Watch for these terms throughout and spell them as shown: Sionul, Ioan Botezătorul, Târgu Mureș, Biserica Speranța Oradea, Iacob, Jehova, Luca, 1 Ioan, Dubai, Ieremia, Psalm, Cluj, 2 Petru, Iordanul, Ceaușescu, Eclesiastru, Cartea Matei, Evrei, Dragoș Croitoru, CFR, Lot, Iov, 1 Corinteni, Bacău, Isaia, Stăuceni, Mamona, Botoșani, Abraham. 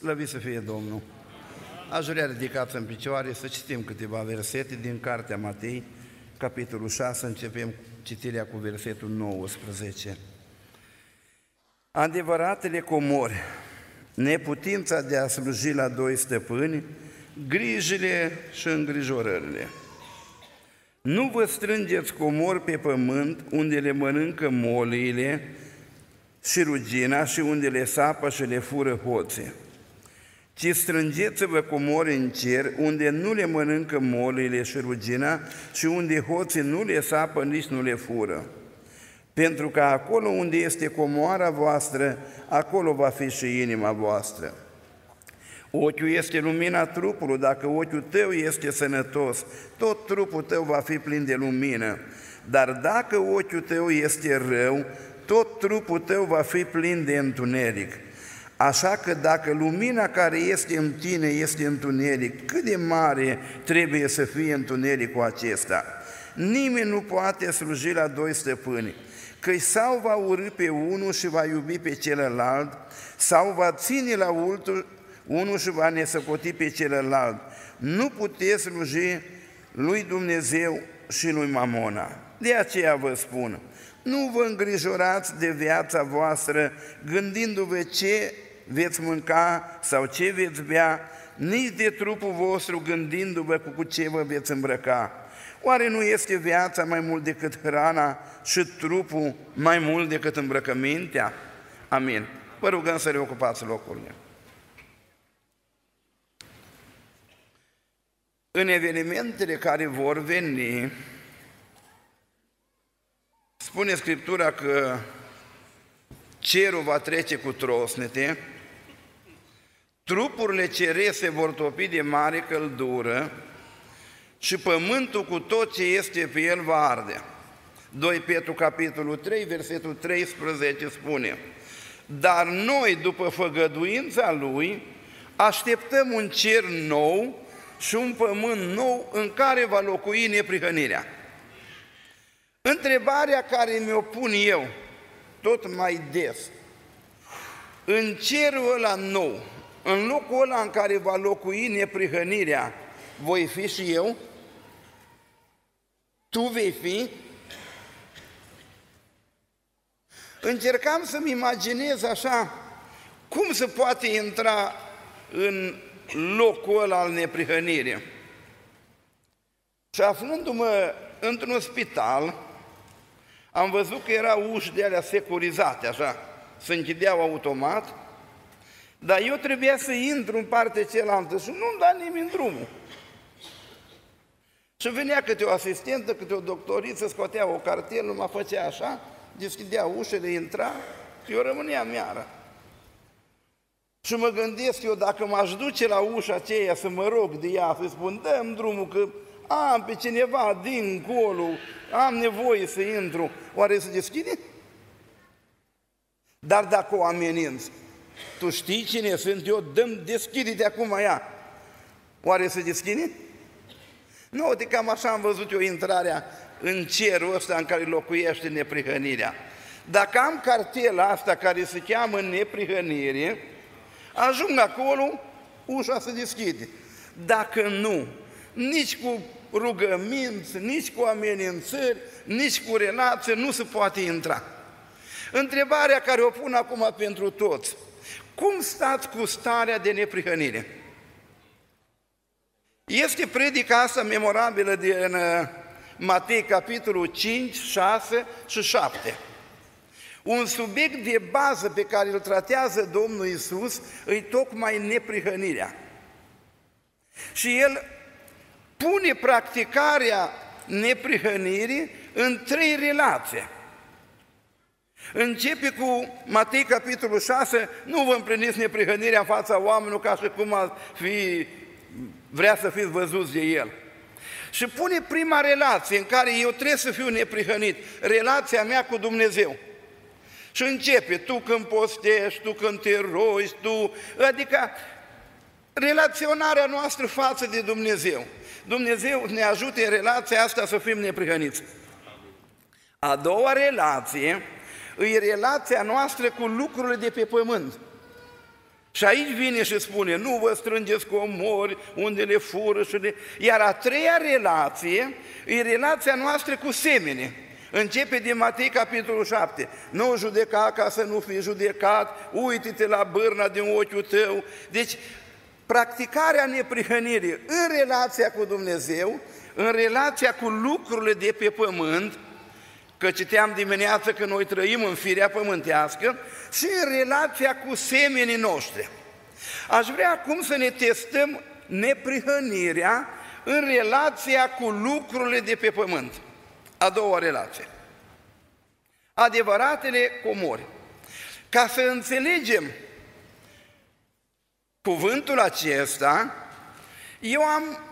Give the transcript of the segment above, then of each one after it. Slăvit să fie Domnul! Aș vrea ridicați în picioare să citim câteva versete din Cartea Matei, capitolul 6, începem citirea cu versetul 19. Adevăratele comori, neputința de a sluji la doi stăpâni, grijile și îngrijorările. Nu vă strângeți comori pe pământ, unde le mănâncă moliile și rugina și unde le sapă și le fură hoții, ci strângeți-vă comori în cer, unde nu le mănâncă moliile și rugina și unde hoții nu le sapă, nici nu le fură. Pentru că acolo unde este comoara voastră, acolo va fi și inima voastră. Ochiul este lumina trupului, dacă ochiul tău este sănătos, tot trupul tău va fi plin de lumină, dar dacă ochiul tău este rău, tot trupul tău va fi plin de întuneric. Așa că dacă lumina care este în tine este întuneric, cât de mare trebuie să fie întunericul acesta? Nimeni nu poate sluji la doi stăpâni, că sau va urî pe unul și va iubi pe celălalt, sau va ține la unul și va nesăcoti pe celălalt. Nu puteți sluji lui Dumnezeu și lui Mamona. De aceea vă spun, nu vă îngrijorați de viața voastră, gândindu-vă ce veți mânca sau ce veți bea, nici de trupul vostru, gândindu-vă cu ce vă veți îmbrăca. Oare nu este viața mai mult decât hrana și trupul mai mult decât îmbrăcămintea? Amin. Vă rugăm să reocupați locurile. În evenimentele care vor veni, spune Scriptura că cerul va trece cu trosnete, trupurile cerești se vor topi de mare căldură și pământul cu tot ce este pe el va arde. 2 Petru, capitolul 3, versetul 13 spune: dar noi, după făgăduința Lui, așteptăm un cer nou și un pământ nou în care va locui neprihănirea. Întrebarea care mi-o pun eu tot mai des, în cerul ăla nou, în locul ăla în care va locui neprihănirea, voi fi și eu? Tu vei fi? Încercam să-mi imaginez așa, cum se poate intra în locul ăla al neprihănirii. Și aflându-mă într-un spital, am văzut că erau uși de alea securizate, așa, se închideau automat, dar eu trebuia să intru în partea cealaltă și nu-mi da nimeni drumul. Și venea câte o asistentă, câte o doctoriță, scotea o cartelă, mă făcea așa, deschidea ușele, intra, eu rămâneam iară. Și mă gândesc eu, dacă m-aș duce la ușa aceea să mă rog de ea, să-i spun, dă-mi drumul că am pe cineva dincolo, am nevoie să intru, oare se deschide? Dar dacă o ameninț, tu știi cine sunt eu, dă-mi, deschide-te acum ea, oare se deschide? Nu, uite, cam așa am văzut eu intrarea în cerul ăsta în care locuiește neprihănirea. Dacă am cartela asta care se cheamă neprihănire, ajung acolo, ușa se deschide. Dacă nu, nici cu rugăminți, nici cu amenințări, nici cu relații nu se poate intra. Întrebarea care o pun acum pentru toți, cum stați cu starea de neprihănire? Este predica asta memorabilă din Matei, capitolul 5, 6 și 7. Un subiect de bază pe care îl tratează Domnul Iisus îi tocmai neprihănirea. Și El pune practicarea neprihănirii în trei relații. Începe cu Matei, capitolul 6, nu vă împliniți neprihănirea în fața oamenilor ca și cum ar fi... vrea să fiți văzuți de El. Și pune prima relație în care eu trebuie să fiu neprihănit, relația mea cu Dumnezeu. Și începe, tu când postești, tu când te rogi, tu... adică relaționarea noastră față de Dumnezeu. Dumnezeu ne ajută în relația asta să fim neprihăniți. A doua relație e relația noastră cu lucrurile de pe pământ. Și aici vine și spune, nu vă strângeți comori unde le fură și le... Iar a treia relație e relația noastră cu semene. Începe din Matei, capitolul 7. Nu judeca ca să nu fii judecat, uite-te la bârna din ochiul tău. Deci, practicarea neprihănirii în relația cu Dumnezeu, în relația cu lucrurile de pe pământ, că citeam dimineață că noi trăim în firea pământească, și în relația cu semenii noștri. Aș vrea acum să ne testăm neprihănirea în relația cu lucrurile de pe pământ. A doua relație. Adevăratele comori. Ca să înțelegem cuvântul acesta, eu am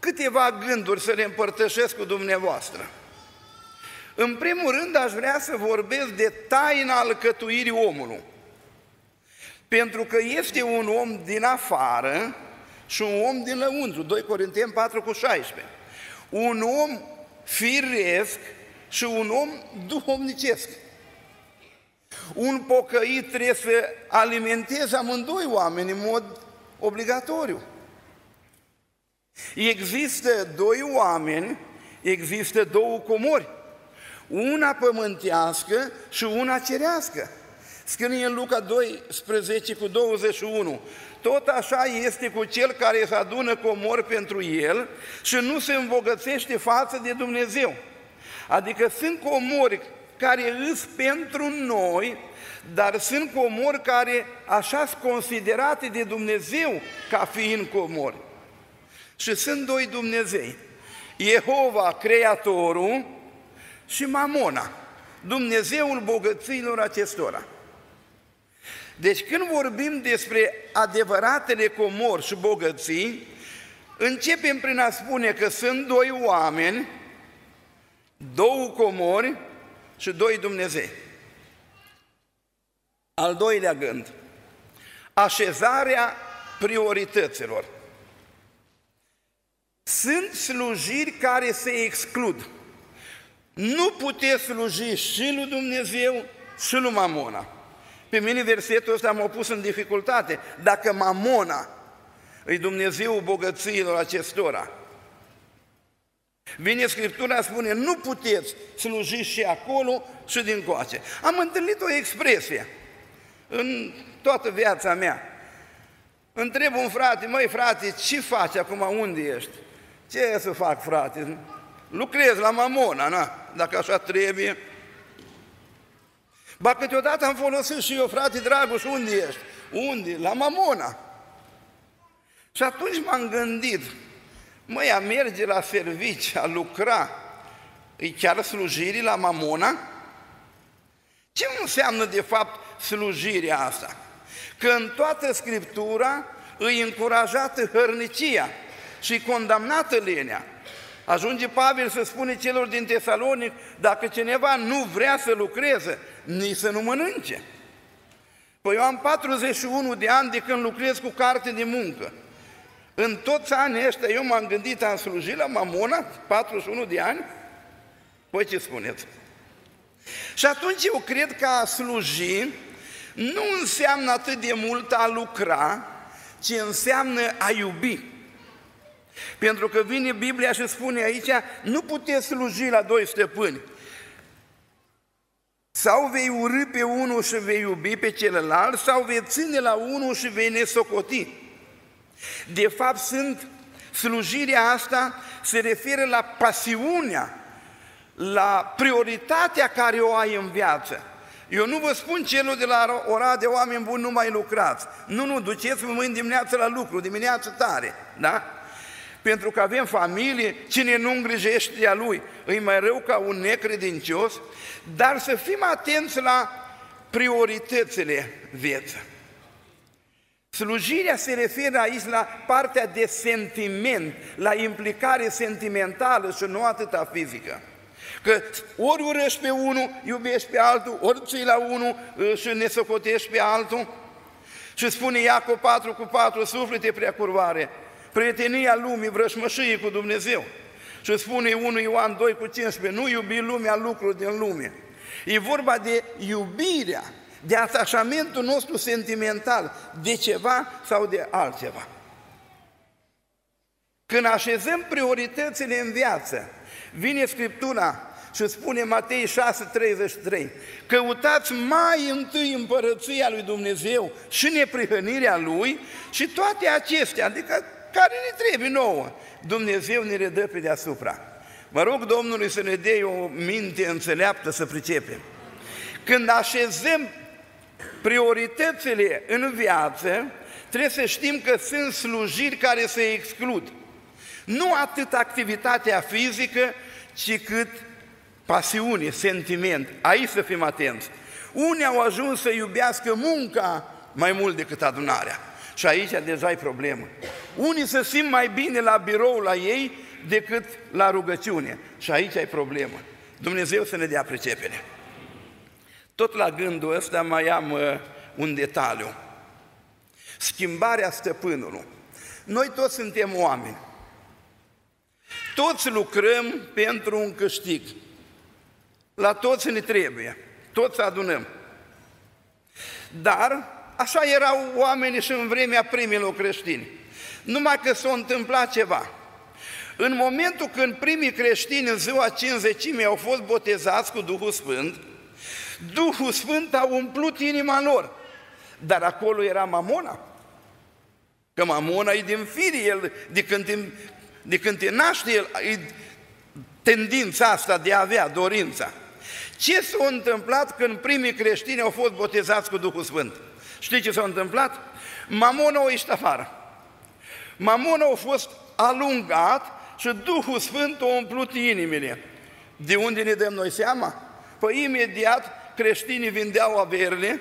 câteva gânduri să le împărtășesc cu dumneavoastră. În primul rând, aș vrea să vorbesc de taina alcătuirii omului. Pentru că este un om din afară și un om din lăuntru, 2 Corinteni 4,16. Un om firesc și un om duhovnicesc. Un pocăit trebuie să alimenteze amândoi oameni în mod obligatoriu. Există doi oameni, există două comori. Una pământească și una cerească. Scrie în Luca 12:21. Tot așa este cu cel care își adună comori pentru el și nu se îmbogățește față de Dumnezeu. Adică sunt comori care îs pentru noi, dar sunt comori care așa sunt considerate de Dumnezeu ca fiind comori. Și sunt doi Dumnezei. Jehova, Creatorul, și Mamona, Dumnezeul bogăților acestora. Deci când vorbim despre adevăratele comori și bogății, începem prin a spune că sunt doi oameni, două comori și doi Dumnezei. Al doilea gând, așezarea priorităților. Sunt slujiri care se exclud. Nu puteți sluji și lui Dumnezeu și lui Mamona. Pe mine versetul ăsta m-a pus în dificultate. Dacă Mamona e Dumnezeul bogățiilor acestora, vine Scriptura, spune, nu puteți sluji și acolo și dincoace. Am întâlnit o expresie în toată viața mea. Întreb un frate, măi frate, ce faci acum, unde ești? Ce să fac, frate? Lucrez la Mamona, na? Dacă așa trebuie. Ba câteodată am folosit și eu, frate Dragoș, unde ești? Unde? La Mamona. Și atunci m-am gândit, măi, a merge la servici, a lucra, e chiar slujirii la Mamona? Ce înseamnă de fapt slujirea asta? Că în toată Scriptura îi încurajată hărnicia și condamnată lenea. Ajunge Pavel să spune celor din Tesalonic, dacă cineva nu vrea să lucreze, nici să nu mănânce. Păi eu am 41 de ani de când lucrez cu carte de muncă. În toți anii ăștia eu m-am gândit, am slujit la Mamona, 41 de ani? Păi ce spuneți? Și atunci eu cred că a sluji nu înseamnă atât de mult a lucra, ci înseamnă a iubi. Pentru că vine Biblia și spune aici, nu puteți sluji la doi stăpâni. Sau vei urî pe unul și vei iubi pe celălalt, sau vei ține la unul și vei nesocoti. De fapt, slujirea asta se referă la pasiunea, la prioritatea care o ai în viață. Eu nu vă spun celor de la Oradea, oameni buni, nu mai lucrați. Nu, duceți-vă mâine dimineață la lucru, dimineață tare, da? Pentru că avem familie, cine nu îngrijește de-a lui, îi mai rău ca un necredincios, dar să fim atenți la prioritățile vieții. Slujirea se referă aici la partea de sentiment, la implicare sentimentală și nu atâta fizică. Că ori urăști pe unul, iubești pe altul, ori ții la unul și nesocotești pe altul. Și spune Iacob 4:4, suflete prea curvare, prietenia lumii, vrășmășie cu Dumnezeu. Și spune 1 Ioan 2:15, nu iubi lumea, lucruri din lume. E vorba de iubirea, de atașamentul nostru sentimental, de ceva sau de altceva. Când așezăm prioritățile în viață, vine Scriptura și spune Matei 6:33, căutați mai întâi împărăția lui Dumnezeu și neprihănirea Lui și toate acestea, adică care ne trebuie nouă, Dumnezeu ne redă pe deasupra. Mă rog Domnului să ne dea o minte înțeleaptă să pricepem. Când așezăm prioritățile în viață, trebuie să știm că sunt slujiri care se exclud. Nu atât activitatea fizică, ci cât pasiune, sentiment. Aici să fim atenți. Unii au ajuns să iubească munca mai mult decât adunarea. Și aici deja e problemă. Unii se simt mai bine la birou la ei decât la rugăciune. Și aici e problemă. Dumnezeu să ne dea pricepere. Tot la gândul ăsta mai am un detaliu. Schimbarea stăpânului. Noi toți suntem oameni. Toți lucrăm pentru un câștig. La toți ne trebuie. Toți adunăm. Dar așa erau oamenii și în vremea primilor creștini. Numai că s-a întâmplat ceva. În momentul când primii creștini în ziua Cincizecimii au fost botezați cu Duhul Sfânt, Duhul Sfânt a umplut inima lor. Dar acolo era mamona. Că mamona e din fire, el, de când te naște el, e tendința asta de a avea, dorința. Ce s-a întâmplat când primii creștini au fost botezați cu Duhul Sfânt? Știți ce s-a întâmplat? Mamona a ieșit afară. Mamona a fost alungat și Duhul Sfânt a umplut inimile. De unde ne dăm noi seama? Păi imediat creștinii vindeau averile,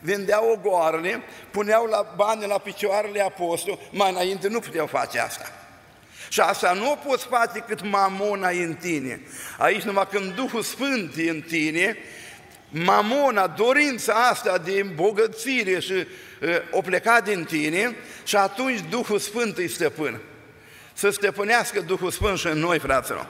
vindeau ogoarele, puneau bani la picioarele apostolului, mai înainte nu puteau face asta. Și asta nu o poți face cât mamona e în tine. Aici numai când Duhul Sfânt e în tine, mamona, dorința asta de îmbogățire și o pleca din tine și atunci Duhul Sfânt îi stăpân. Să stăpânească Duhul Sfânt și în noi, fraților.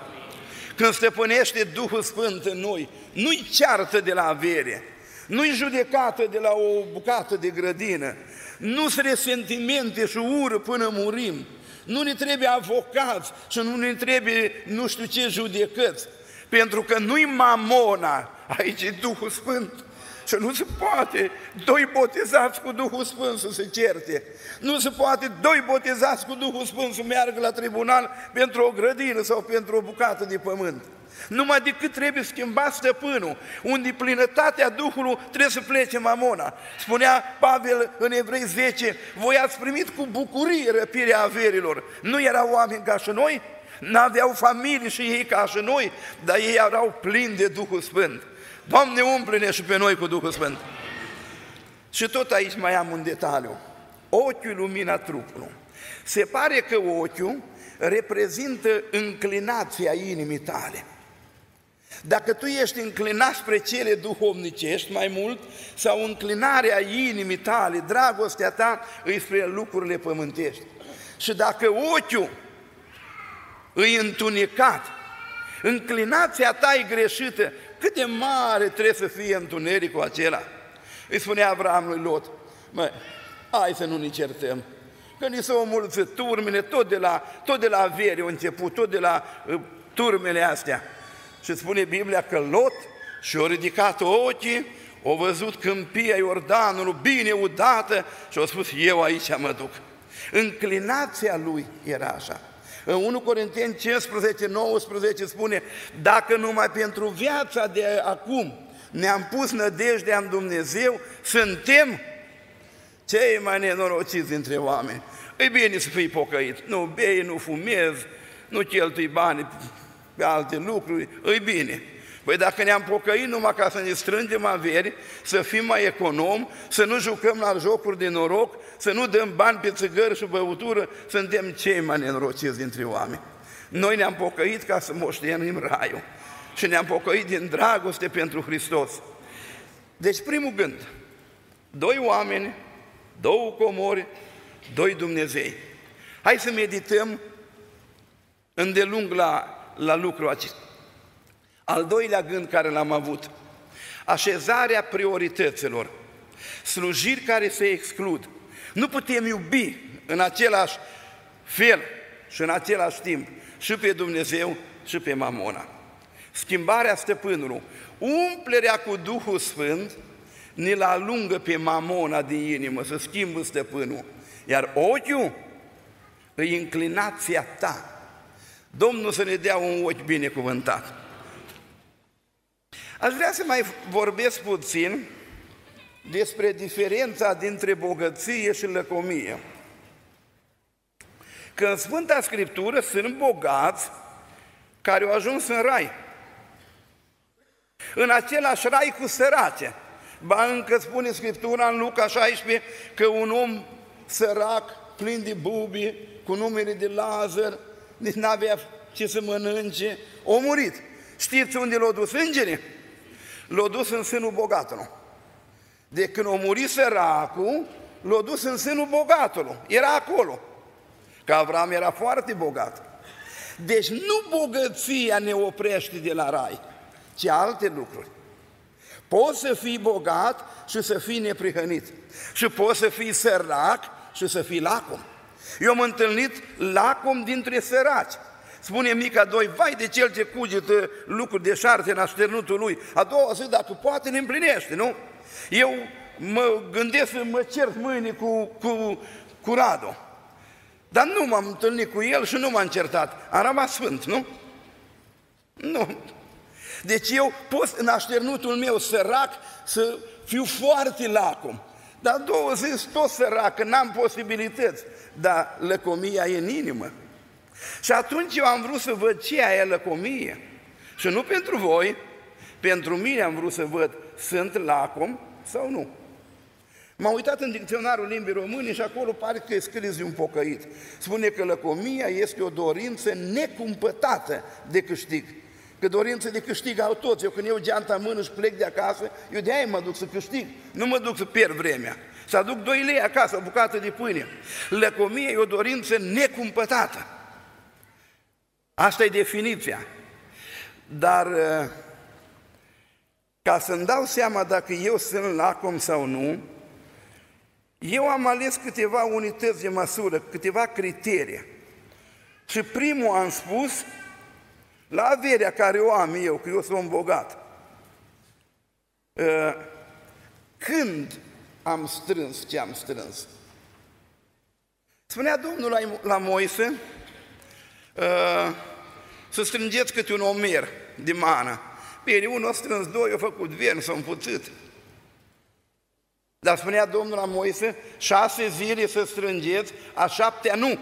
Când stăpânește Duhul Sfânt în noi, nu-i ceartă de la avere, nu-i judecată de la o bucată de grădină, nu-s resentimente și ură până murim, nu ne trebuie avocați și nu ne trebuie nu știu ce judecăți, pentru că nu-i mamona, aici e Duhul Sfânt. Și nu se poate doi botezați cu Duhul Sfânt să se certe. Nu se poate doi botezați cu Duhul Sfânt să meargă la tribunal pentru o grădină sau pentru o bucată de pământ. Numai decât trebuie schimbat stăpânul, unde plinătatea Duhului trebuie să plece mamona. Spunea Pavel în Evrei 10, voi ați primit cu bucurie răpirea averilor. Nu erau oameni ca și noi, n-aveau familii și ei ca și noi, dar ei erau plini de Duhul Sfânt. Doamne, umple-ne și pe noi cu Duhul Sfânt. Și tot aici mai am un detaliu. Ochiul, lumina trupului. Se pare că ochiul reprezintă înclinația inimii tale. Dacă tu ești înclinat spre cele duhovnicești mai mult, sau înclinarea inimii tale, dragostea ta, îi spre lucrurile pământești. Și dacă ochiul îi întunecat, înclinația ta e greșită, cât de mare trebuie să fie întunericul acela? Îi spunea Abraham lui Lot, măi, hai să nu ne certăm, că ni s-au mulțit turmele, tot de la avere au început, tot de la turmele astea. Și spune Biblia că Lot și-a ridicat ochii, a văzut câmpia Iordanului bine udată și a spus, eu aici mă duc. Înclinația lui era așa. În 1 Corinteni 15:19 spune, dacă numai pentru viața de acum ne-am pus nădejdea în Dumnezeu, suntem cei mai nenorociți dintre oameni. E bine să fii pocăit, nu bei, nu fumezi, nu cheltui bani pe alte lucruri, e bine. Păi dacă ne-am pocăit numai ca să ne strângem averi, să fim mai economi, să nu jucăm la jocuri de noroc, să nu dăm bani pe țigări și băutură, suntem cei mai nenorociți dintre oameni. Noi ne-am pocăit ca să moștenim raiul și ne-am pocăit din dragoste pentru Hristos. Deci primul gând, doi oameni, două comori, doi Dumnezei. Hai să medităm îndelung la lucrul acesta. Al doilea gând care l-am avut, așezarea priorităților. slujiri care se exclud. Nu putem iubi în același fel și în același timp și pe Dumnezeu și pe Mamona. Schimbarea stăpânului, umplerea cu Duhul Sfânt, ne-l alungă pe Mamona din inimă, să schimbă stăpânul. Iar ochiul e inclinația ta. Domnul să ne dea un ochi binecuvântat. Aș vrea să mai vorbesc puțin despre diferența dintre bogăție și lăcomie. Că în Sfânta Scriptură sunt bogați care au ajuns în rai. În același rai cu sărace. Ba încă spune Scriptura în Luca 16 că un om sărac, plin de bubii, cu numele de Lazar, nici n-avea ce să mănânce, a murit. Știți unde l-a dus îngerii? L-a dus în sânul bogatului. De când a murit săracul, l-a dus în sânul bogatului. Era acolo. Că Avram era foarte bogat. Deci nu bogăția ne oprește de la rai, ci alte lucruri. Poți să fii bogat și să fii neprihănit. Și poți să fii sărac și să fii lacom. Eu am întâlnit lacom dintre săraci. Spune Mica 2, vai de cel ce cugetă lucruri de șarte la șternutul lui. A doua zi, dacă poate, ne împlinește, nu? Eu mă gândesc, mă cert mâine cu Radu. Dar nu m-am întâlnit cu el și nu m-am certat. Am rămas sfânt, nu? Nu. Deci eu pot în așternutul meu sărac să fiu foarte lacom. Dar două zis tot sărac, că n-am posibilități. Dar lăcomia e în inimă. Și atunci eu am vrut să văd ce aia e lăcomie. Și nu pentru voi, pentru mine am vrut să văd sunt lacom sau nu. M-am uitat în dicționarul limbii române și acolo pare că e scris de un pocăit. Spune că lăcomia este o dorință necumpătată de câștig. Că dorință de câștig au toți. Eu când iau geanta în mână și plec de acasă, eu de aia mă duc să câștig. Nu mă duc să pierd vremea. Să aduc 2 lei acasă, o bucată de pâine. Lăcomia e o dorință necumpătată. Asta e definiția. Dar ca să-mi dau seama dacă eu sunt lacom sau nu, eu am ales câteva unități de măsură, câteva criterii. Și primul am spus, la averea care o am eu, că eu sunt bogat, când am strâns ce am strâns. Spunea Domnul la Moise să strângeți câte un omer de mană. Bine, unul a strâns 2, a făcut verni, s-a împuțit. Dar spunea Domnul la Moise, 6 zile să strângeți, a 7-a nu.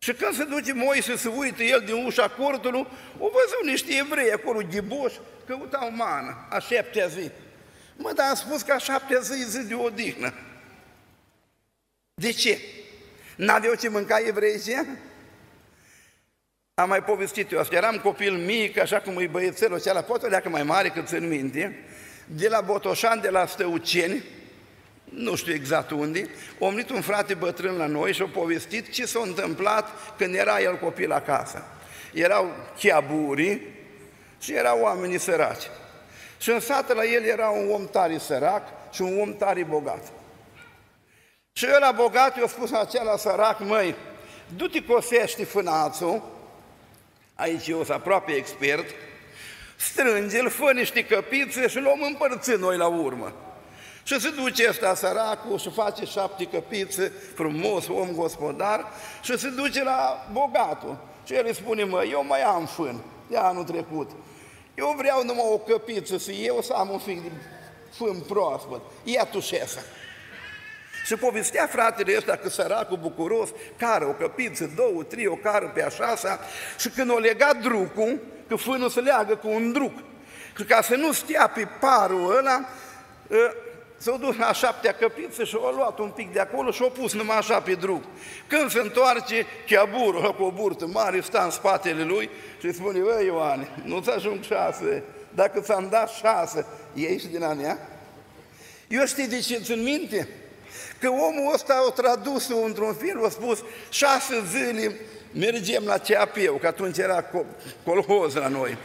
Și când se duce Moise să uită el din ușa cortului, au văzut niște evrei acolo, ghiboși, căutau mană, a 7-a zi. Mă, dar am spus că a 7-a zi e zi de odihnă. De ce? N-aveau ce mânca evreii? Am mai povestit eu asta. Eram copil mic, așa cum e băiețelul ceala, poate o leacă mai mare, că țin minte, de la Botoșani, de la Stăuceni, nu știu exact unde, a venit un frate bătrân la noi și a povestit ce s-a întâmplat când era el copil acasă. Erau chiaburii și erau oamenii săraci. Și în sat la el era un om tare sărac și un om tare bogat. Și ăla bogat i-a spus acela sărac, măi, du-te cosește fânațul, aici eu sunt aproape expert, strânge-l, fă niște căpițe și l-om împărțit noi la urmă. Și se duce ăsta săracul și face 7 căpițe, frumos, om gospodar, și se duce la bogatul. Și el îi spune, mă, eu mai am fân, de anul trecut. Eu vreau numai o căpiță să eu să am un fic de fân proaspăt. Ia tu șesa. Și povestea fratele ăsta că săracul bucuros, care o căpiță, 2, 3, o cară pe a 6-a, și când o lega drucul, că fânul se leagă cu un druc. Și ca să nu stea pe parul ăla, s-a dus la 7-a căpiță și a luat un pic de acolo și a pus numai așa pe drug. Când se întoarce, chiaburul cu o burtă mare stă în spatele lui și îi spune, băi Ioane, nu-ți ajung 6, dacă ți-am dat 6, ieși din anea? Eu știi de ce țin minte? Că omul ăsta a tradus într-un film, a spus 6 zile mergem la CAP-ul, că atunci era colhoz la noi.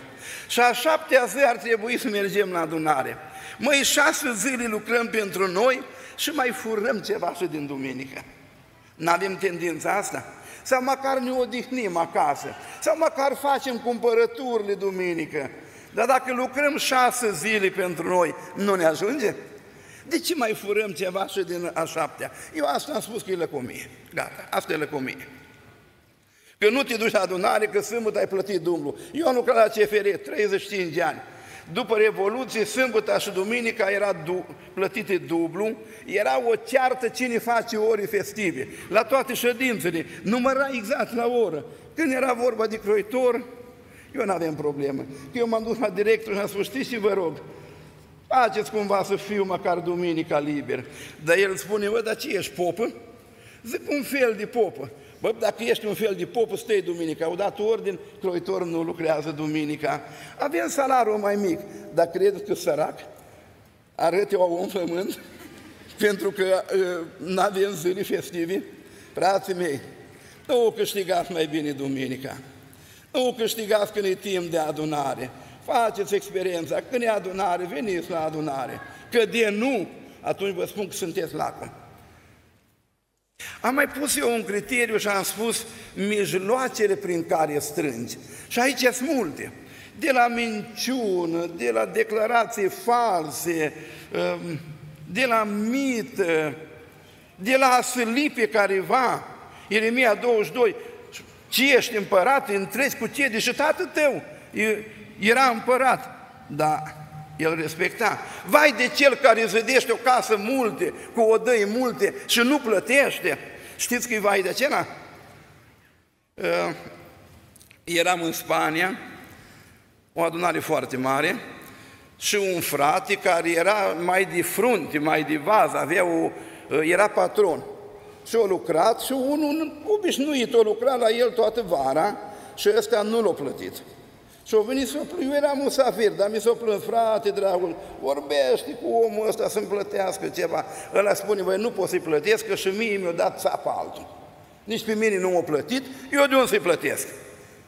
Și a 7-a zi ar trebui să mergem la adunare. Măi, 6 zile lucrăm pentru noi și mai furăm ceva și din duminică. N-avem tendința asta? Sau măcar ne odihnim acasă, sau măcar facem cumpărăturile duminică. Dar dacă lucrăm 6 zile pentru noi, nu ne ajunge? De ce mai furăm ceva și din a 7-a? Eu asta am spus că e lăcomie. Gata, asta e lăcomie. Că nu te duci la adunare, că sâmbătă ai plătit dublu. Eu am lucrat la CFR 35 de ani. După Revoluție, sâmbăta și duminica era plătite dublu, era o ceartă cine face ore festive. La toate ședințele, număra exact la oră. Când era vorba de croitor, eu n-aveam problemă. Eu m-am dus la director și am spus, știți ce vă rog? Faceți cumva să fiu măcar duminica liber. Dar el spune, bă, dar ce ești, popă? Zic, un fel de popă. Bă, dacă ești un fel de popă, stai duminica. Au dat ordin, croitorul nu lucrează duminica. Avem salariul mai mic, dar credeți că sărac? Arăt eu un pământ pentru că n-avem zile festive? Frații mei, nu o câștigați mai bine duminica. Nu o câștigați când e timp de adunare. Faceți experiența, când e adunare, veniți la adunare. Că de nu, atunci vă spun că sunteți lacom. Am mai pus eu un criteriu și am spus mijloacele prin care strângi. Și aici sunt multe. De la minciună, de la declarații false, de la mită, de la a săli pe careva. Ieremia 22, ce ești împărat, întrezi cu ce, deși tatăl tău era împărat, dar el respecta. Vai de cel care zădește o casă multe, cu odăi multe și nu plătește. Știți că-i vai de acela? Eram în Spania, o adunare foarte mare, și un frate care era mai de frunte, mai de vază, era patron. Și a lucrat și unul obișnuit, a lucrat la el toată vara și ăsta nu l-a plătit. Și-o venit să plâng, eu eram musafir, dar mi s-o plâng, frate dragul, vorbește cu omul ăsta să-mi plătească ceva. Ăla spune, băi, nu pot să-i plătesc, că și mie mi-a dat țapa altul. Nici pe mine nu m-a plătit, eu de unde să-i plătesc?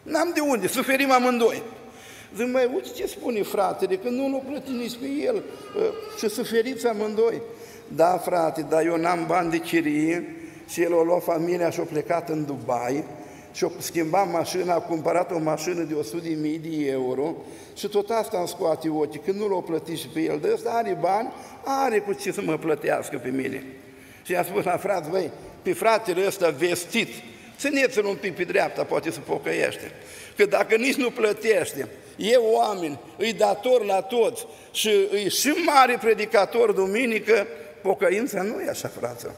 N-am de unde, suferim amândoi. Zic, măi, uite ce spune fratele, că nu l-a plătit nici pe el și suferiți amândoi. Da, frate, dar eu n-am bani de chirie și el o luat familia și-o plecat în Dubai. Și-o schimba mașina, a cumpărat o mașină de 100.000 de euro și tot asta îmi scoate ochii, că nu l-o plătit și pe el, dar ăsta are bani, are cu ce să mă plătească pe mine. Și i-a spus la frați, băi, pe fratele ăsta vestit, țineți-l un pic pe dreapta, poate să pocăiește. Că dacă nici nu plătește, e oameni, îi dator la toți și îi și mare predicator duminică, pocăința nu e așa, frață.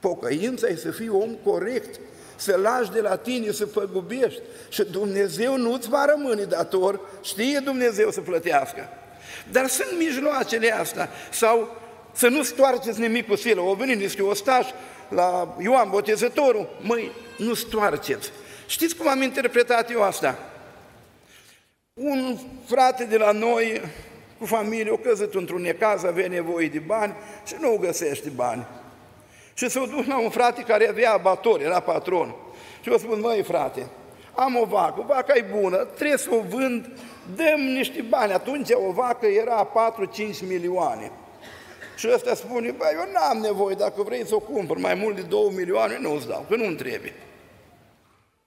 Pocăința e să fii om corect, să lași de la tine, să păgubești și Dumnezeu nu-ți va rămâne dator, știe Dumnezeu să plătească. Dar sunt mijloacele astea, sau să nu stoarceți nimic cu silă. O venit niște ostași la Ioan Botezătorul, măi, nu stoarceți. Știți cum am interpretat eu asta? Un frate de la noi, cu familie, o căzut într-un necaz, avea nevoie de bani și nu găsește bani. Și s-a dus la un frate care avea abator, era patron. Și a spus, măi frate, am o vacă, vaca e bună, trebuie să o vând, dăm niște bani. Atunci o vacă era 4-5 milioane. Și ăsta spune, băi, eu n-am nevoie, dacă vrei să o cumpăr, mai mult de 2 milioane nu-ți dau, că nu-mi trebuie.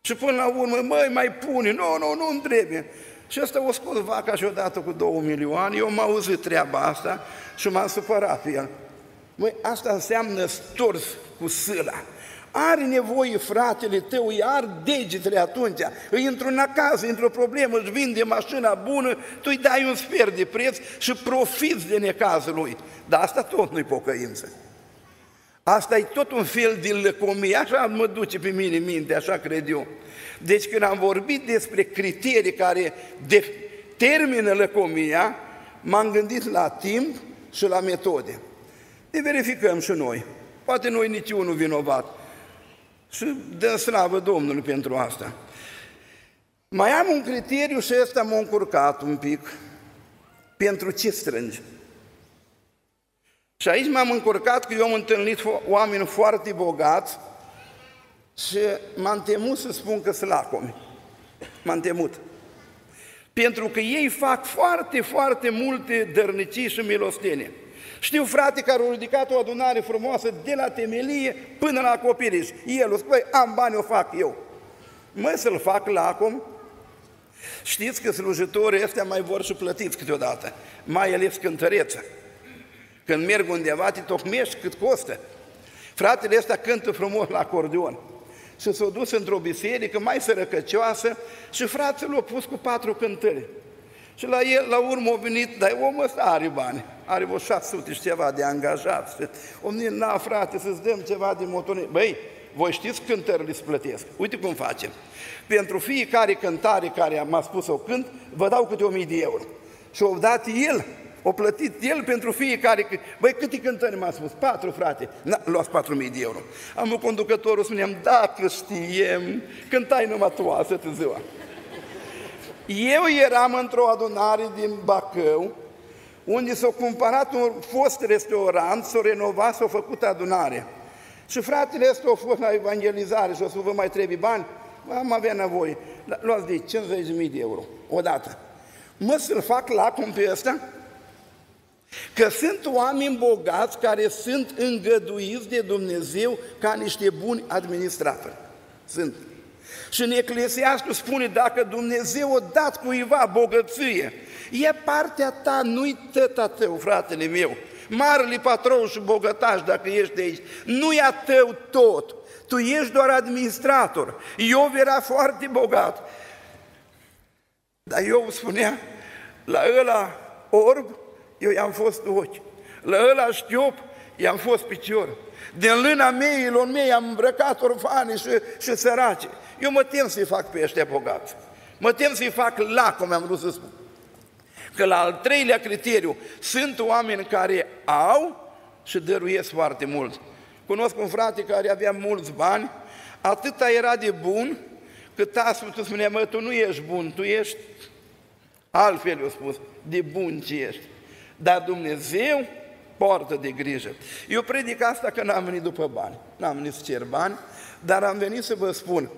Și până la urmă, măi, mai pune, nu-mi trebuie. Și ăsta o scos vaca și odată cu 2 milioane, eu m-am auzit treaba asta și m-am supărat pe el. Măi, asta înseamnă stors cu sâla. Are nevoie fratele tău, îi ard degetele atunci, îi într-o acasă, într-o problemă, își vinde mașina bună, tu îi dai un sfert de preț și profiți de necazul lui. Dar asta tot nu-i pocăință. Asta e tot un fel de lăcomie, așa mă duce pe mine minte, așa cred eu. Deci când am vorbit despre criterii care determină lăcomia, m-am gândit la timp și la metode. Ne verificăm și noi. Poate noi nici unul vinovat. Și dăm slavă Domnului pentru asta. Mai am un criteriu și ăsta m-a încurcat un pic. Pentru ce strângi? Și aici m-am încurcat că eu am întâlnit oameni foarte bogați și m-am temut să spun că sunt lacomi. M-am temut. Pentru că ei fac foarte, foarte multe dărnicii și milostenie. Știu frate care au ridicat o adunare frumoasă de la temelie până la acoperiș. El spune, păi, am bani, o fac eu. Mă, să-l fac lacom. Știți că slujitorii ăștia mai vor și plătiți câteodată, mai ales cântăreță. Când merg undeva, te tocmești cât costă. Fratele ăsta cântă frumos la acordeon. Și s-a dus într-o biserică mai sărăcăcioasă și fratele l-a pus cu 4 cântări. Și la el, la urmă, a venit, dar omul ăsta are bani, are vreo 600 și ceva de angajați. Omul na, frate, să-ți dăm ceva de motorină. Băi, voi știți cântările îți plătesc. Uite cum facem. Pentru fiecare cântare care m-a spus să o cânt, vă dau câte 1000 de euro. Și o dat el, o plătit el pentru fiecare. Băi, câte cântări m-a spus? 4, frate. Na, luați 4000 de euro. Am conducătorul, spuneam, dacă știem, cântai numai tu astăzi ziua. Eu eram într-o adunare din Bacău, unde s-a cumpărat un fost restaurant, s-a renovat, s-a făcut adunare. Și fratele ăsta a fost la evangelizare și a spus, vă mai trebuie bani? Am avea nevoie. Luați de 50.000 de euro, odată. Mă, să-l fac lacom pe ăsta? Că sunt oameni bogați care sunt îngăduiți de Dumnezeu ca niște buni administratori. Sunt. Și în Eclesiastru spune, dacă Dumnezeu a dat cuiva bogăție, e partea ta, nu-i tăta tău, fratele meu. Marele patron și bogătaș, dacă ești de aici, nu e a tău tot. Tu ești doar administrator. Iov era foarte bogat. Dar Iov spunea, la ăla orb, eu i-am fost ochi. La ăla știop, i-am fost picior. Din lâna meilor mei am îmbrăcat orfane și sărace. Eu mă tem să-i fac pe ăștia bogați. Mă tem să-i fac lacom, am vrut să spun. Că la al treilea criteriu sunt oameni care au și dăruiesc foarte mult. Cunosc un frate care avea mulți bani, atâta era de bun, că tasul îi spunea, mă, tu nu ești bun, tu ești, altfel i-a spus, de bun ce ești. Dar Dumnezeu poartă de grijă. Eu predic asta că n-am venit după bani, n-am venit să cer bani, dar am venit să vă spun,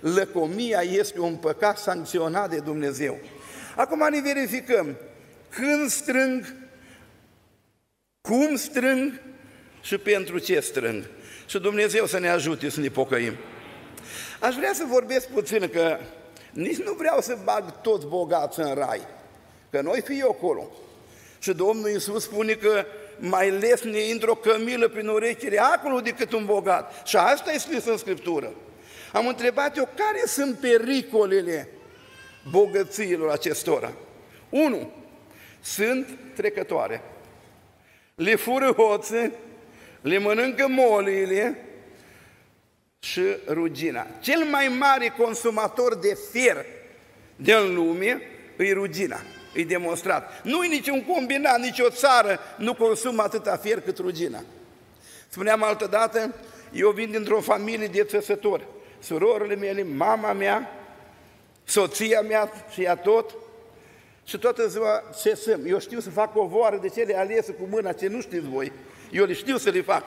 lăcomia este un păcat sancționat de Dumnezeu. Acum ne verificăm când strâng, cum strâng și pentru ce strâng. Și Dumnezeu să ne ajute să ne pocăim. Aș vrea să vorbesc puțin, că nici nu vreau să bag toți bogați în rai, că noi fii acolo. Și Domnul Iisus spune că mai lesne intră o cămilă prin urechile acolo decât un bogat. Și asta e scris în Scriptură. Am întrebat eu care sunt pericolele bogățiilor acestora. 1. Sunt trecătoare. Le fură hoțe, le mănâncă moliile și rugina. Cel mai mare consumator de fier din lume e rugina. E demonstrat. Nu e niciun combinat, nici o țară nu consumă atâta fier cât rugina. Spuneam altădată, eu vin dintr-o familie de țesători. Surorile mele, mama mea, soția mea și ea tot, și toată ziua țesăm. Eu știu să fac o voară de cele alese cu mâna, ce nu știți voi. Eu le știu să le fac.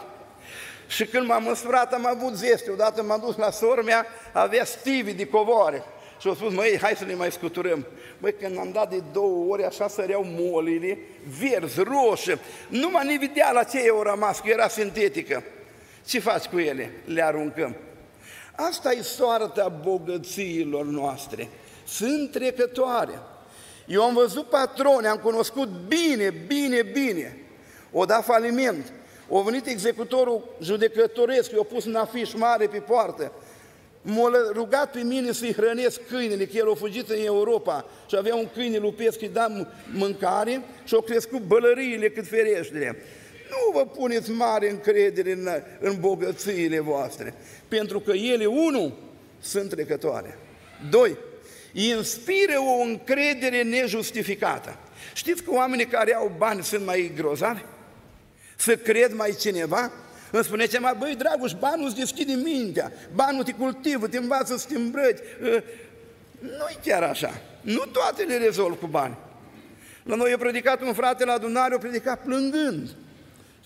Și când m-am măsurat, am avut zeste. Odată m-am dus la sora mea, avea stivi de covoare. Și au spus, măi, hai să ne mai scuturăm. Măi, când am dat de 2 ori, așa săreau molile, verzi, roșii. Nu m-am nividea la ce eu rămas, că era sintetică. Ce faci cu ele? Le aruncăm. Asta e soarta bogățiilor noastre. Sunt trecătoare. Eu am văzut patroni, am cunoscut bine. O dat faliment. O venit executorul judecătoresc, i-a pus un afiș mare pe poartă. M-a rugat pe mine să-i hrănesc câinele, că el a fugit în Europa și avea un câine lupesc, îi dam mâncare și au crescut bălăriile cât fereștile. Nu vă puneți mare încredere în bogățiile voastre, pentru că ele, 1, sunt trecătoare. 2, inspiră o încredere nejustificată. Știți că oamenii care au bani sunt mai grozavi? Să cred mai cineva? Îmi spune ceva, băi, Dragoș, banul îți deschide mintea, banul te cultivă, te învață să te îmbrăci. Nu-i chiar așa. Nu toate le rezolv cu bani. La noi a predicat un frate la adunare, a predicat plângând.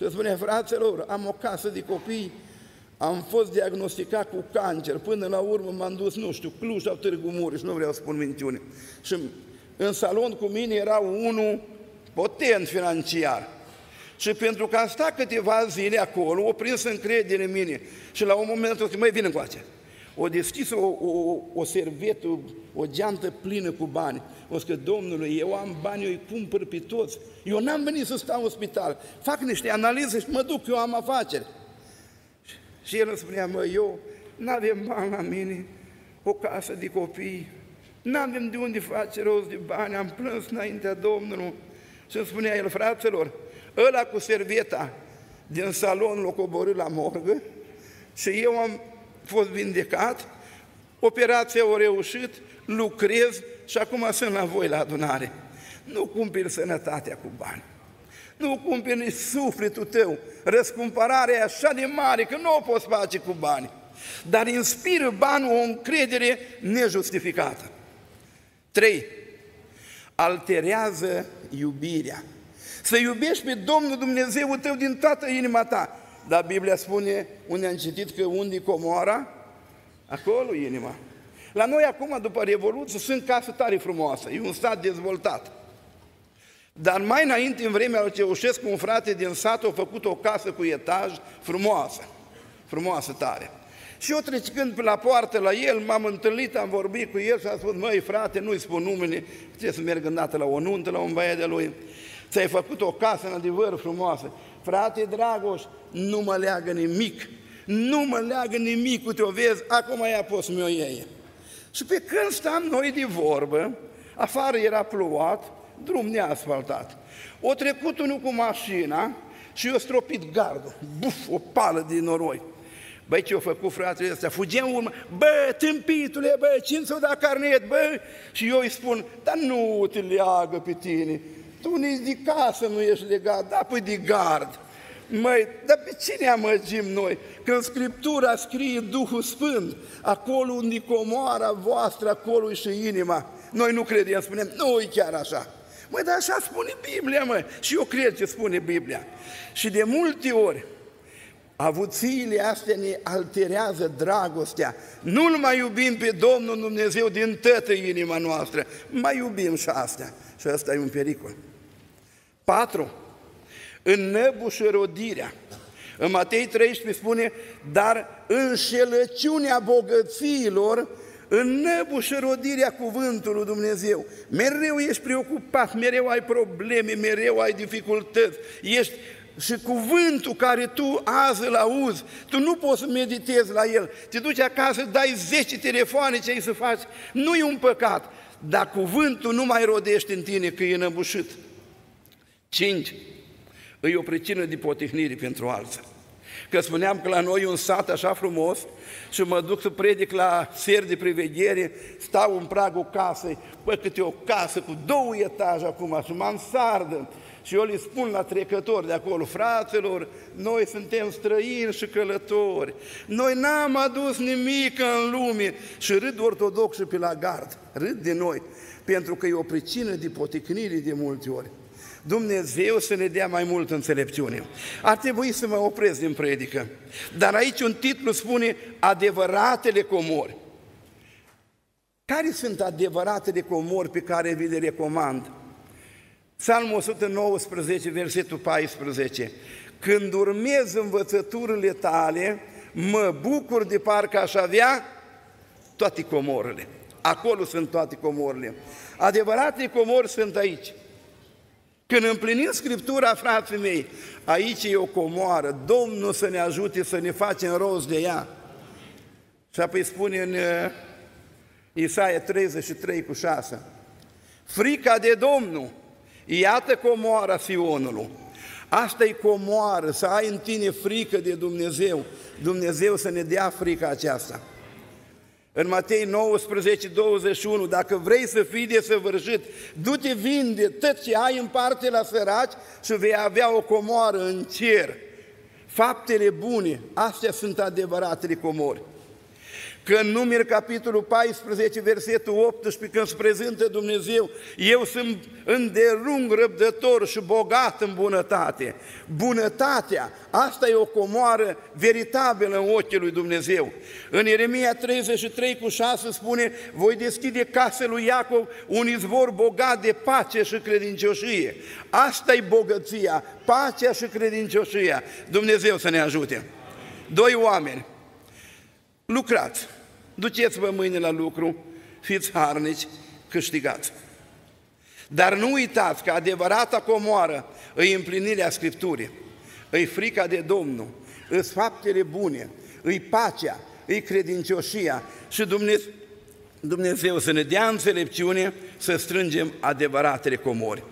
Și spune, fraților, am o casă de copii, am fost diagnosticat cu cancer, până la urmă m-am dus, nu știu, Cluj sau Târgu Mureș, nu vreau să spun minciune. Și în salon cu mine era unul potent financiar. Și pentru că am stat câteva zile acolo, o prins încredere în mine. Și la un moment dat, măi, vine încoace. O deschis o servetă, o geantă plină cu bani. O zic, domnule, eu am bani, eu îi cumpăr pe toți. Eu n-am venit să stau în spital. Fac niște analize și mă duc, eu am afaceri. Și el îmi spunea, mă, eu n-avem bani la mine, o casă de copii, n-avem de unde face rost de bani, am plâns înaintea Domnului. Și îmi spunea el, fraților, ăla cu servieta din salon l-a coborât la morgă și eu am fost vindecat, operația a reușit, lucrez și acum sunt la voi la adunare. Nu cumperi sănătatea cu bani, nu cumperi nici sufletul tău, răscumpărarea e așa de mare că nu o poți face cu bani, dar inspiră banul o încredere nejustificată. 3. Alterează iubirea. Să iubești pe Domnul Dumnezeu tău din toată inima ta. Dar Biblia spune, unde am citit că unde comoara, acolo inima. La noi acum, după Revoluție, sunt case tare frumoase, e un stat dezvoltat. Dar mai înainte, în vremea lui Ceaușescu, un frate din sat a făcut o casă cu etaj frumoasă, frumoasă tare. Și eu trecând la poartă la el, m-am întâlnit, am vorbit cu el și am spus, măi frate, nu-i spun numele, trebuie să merg îndată la o nuntă, la un băiat de lui. Ți-ai făcut o casă, în adevăr, frumoasă. Frate Dragoș, nu mă leagă nimic, nu mă leagă nimic, cu te-o vezi, acum ea poți mi-o iei. Și pe când stam noi de vorbă, afară era plouat, drum neasfaltat. O trecut unul cu mașina și i-a stropit gardul, buf, o pală din noroi. Băi, ce-o făcut fratele ăsta? Fugea în urmă, bă, tâmpitule, bă, cine s-o da carnet, bă? Și eu îi spun, dar nu te leagă pe tine, tu nici de casă nu ești legat, da, păi de gard. Măi, dar pe cine amăgim noi? Când Scriptura scrie Duhul Sfânt, acolo unde comoara voastră, acolo și inima. Noi nu credem, spunem, nu e chiar așa. Măi, dar așa spune Biblia, măi, și eu cred ce spune Biblia. Și de multe ori, avuțiile astea ne alterează dragostea. Nu-L mai iubim pe Domnul Dumnezeu din toată inima noastră, mai iubim și astea. Și asta e un pericol. 4. Înăbușărodirea. În Matei 13 spune, dar înșelăciunea bogățiilor, înăbușărodirea cuvântului Dumnezeu. Mereu ești preocupat, mereu ai probleme, mereu ai dificultăți, ești... Și cuvântul care tu azi îl auzi, tu nu poți să meditezi la el. Te duci acasă, dai 10 telefoane ce ai să faci. Nu e un păcat, dar cuvântul nu mai rodește în tine că e înăbușit. 5. E o pricină de potihnire pentru alții. Că spuneam că la noi e un sat așa frumos și mă duc să predic la seri de priveghere, stau în pragul casei, bă, câte o casă cu 2 etaje acum și mansardă. Și eu le spun la trecători de acolo, fraților, noi suntem străini și călători, noi n-am adus nimic în lume. Și râd ortodoxi pe la gard, râd de noi, pentru că e o pricină de poticnire de multe ori. Dumnezeu să ne dea mai mult înțelepciune. Ar trebui să mă opresc din predică, dar aici un titlu spune adevăratele comori. Care sunt adevăratele comori pe care vi le recomand? Psalm 119, versetul 14. Când urmez învățăturile tale, mă bucur de parcă aș avea toate comorile. Acolo sunt toate comorile. Adevăratele comori sunt aici. Când împlinim Scriptura, frații mei, aici e o comoară. Domnul să ne ajute să ne facem rost de ea. Și apoi spune în Isaia 33,6. Frica de Domnul. Iată comoara Sionului. Asta e comoară, să ai în tine frică de Dumnezeu. Dumnezeu să ne dea frica aceasta. În Matei 19, 21, dacă vrei să fii desăvârșit, du-te, vinde tot ce ai în parte la săraci și vei avea o comoară în cer. Faptele bune, astea sunt adevăratele comori. Că în Numeri, capitolul 14, versetul 18, când se prezintă Dumnezeu, eu sunt îndelung răbdător și bogat în bunătate. Bunătatea, asta e o comoară veritabilă în ochii lui Dumnezeu. În Ieremia 33,6 spune, voi deschide casei lui Iacob un izvor bogat de pace și credincioșie. Asta e bogăția, pacea și credincioșia. Dumnezeu să ne ajute. Doi oameni. Lucrați, duceți-vă mâine la lucru, fiți harnici, câștigați. Dar nu uitați că adevărata comoară e împlinirea Scripturii, e frica de Domnul, e faptele bune, e pacea, e credincioșia și Dumnezeu să ne dea înțelepciune să strângem adevăratele comori.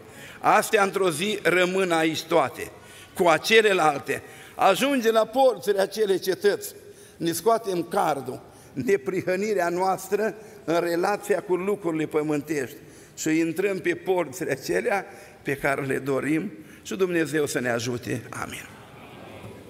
Astea într-o zi rămân aici toate, cu acelelalte, ajunge la porțile acelei cetăți. Ne scoatem cardul, neprihănirea noastră în relația cu lucrurile pământești și intrăm pe porțile acelea pe care le dorim și Dumnezeu să ne ajute. Amin.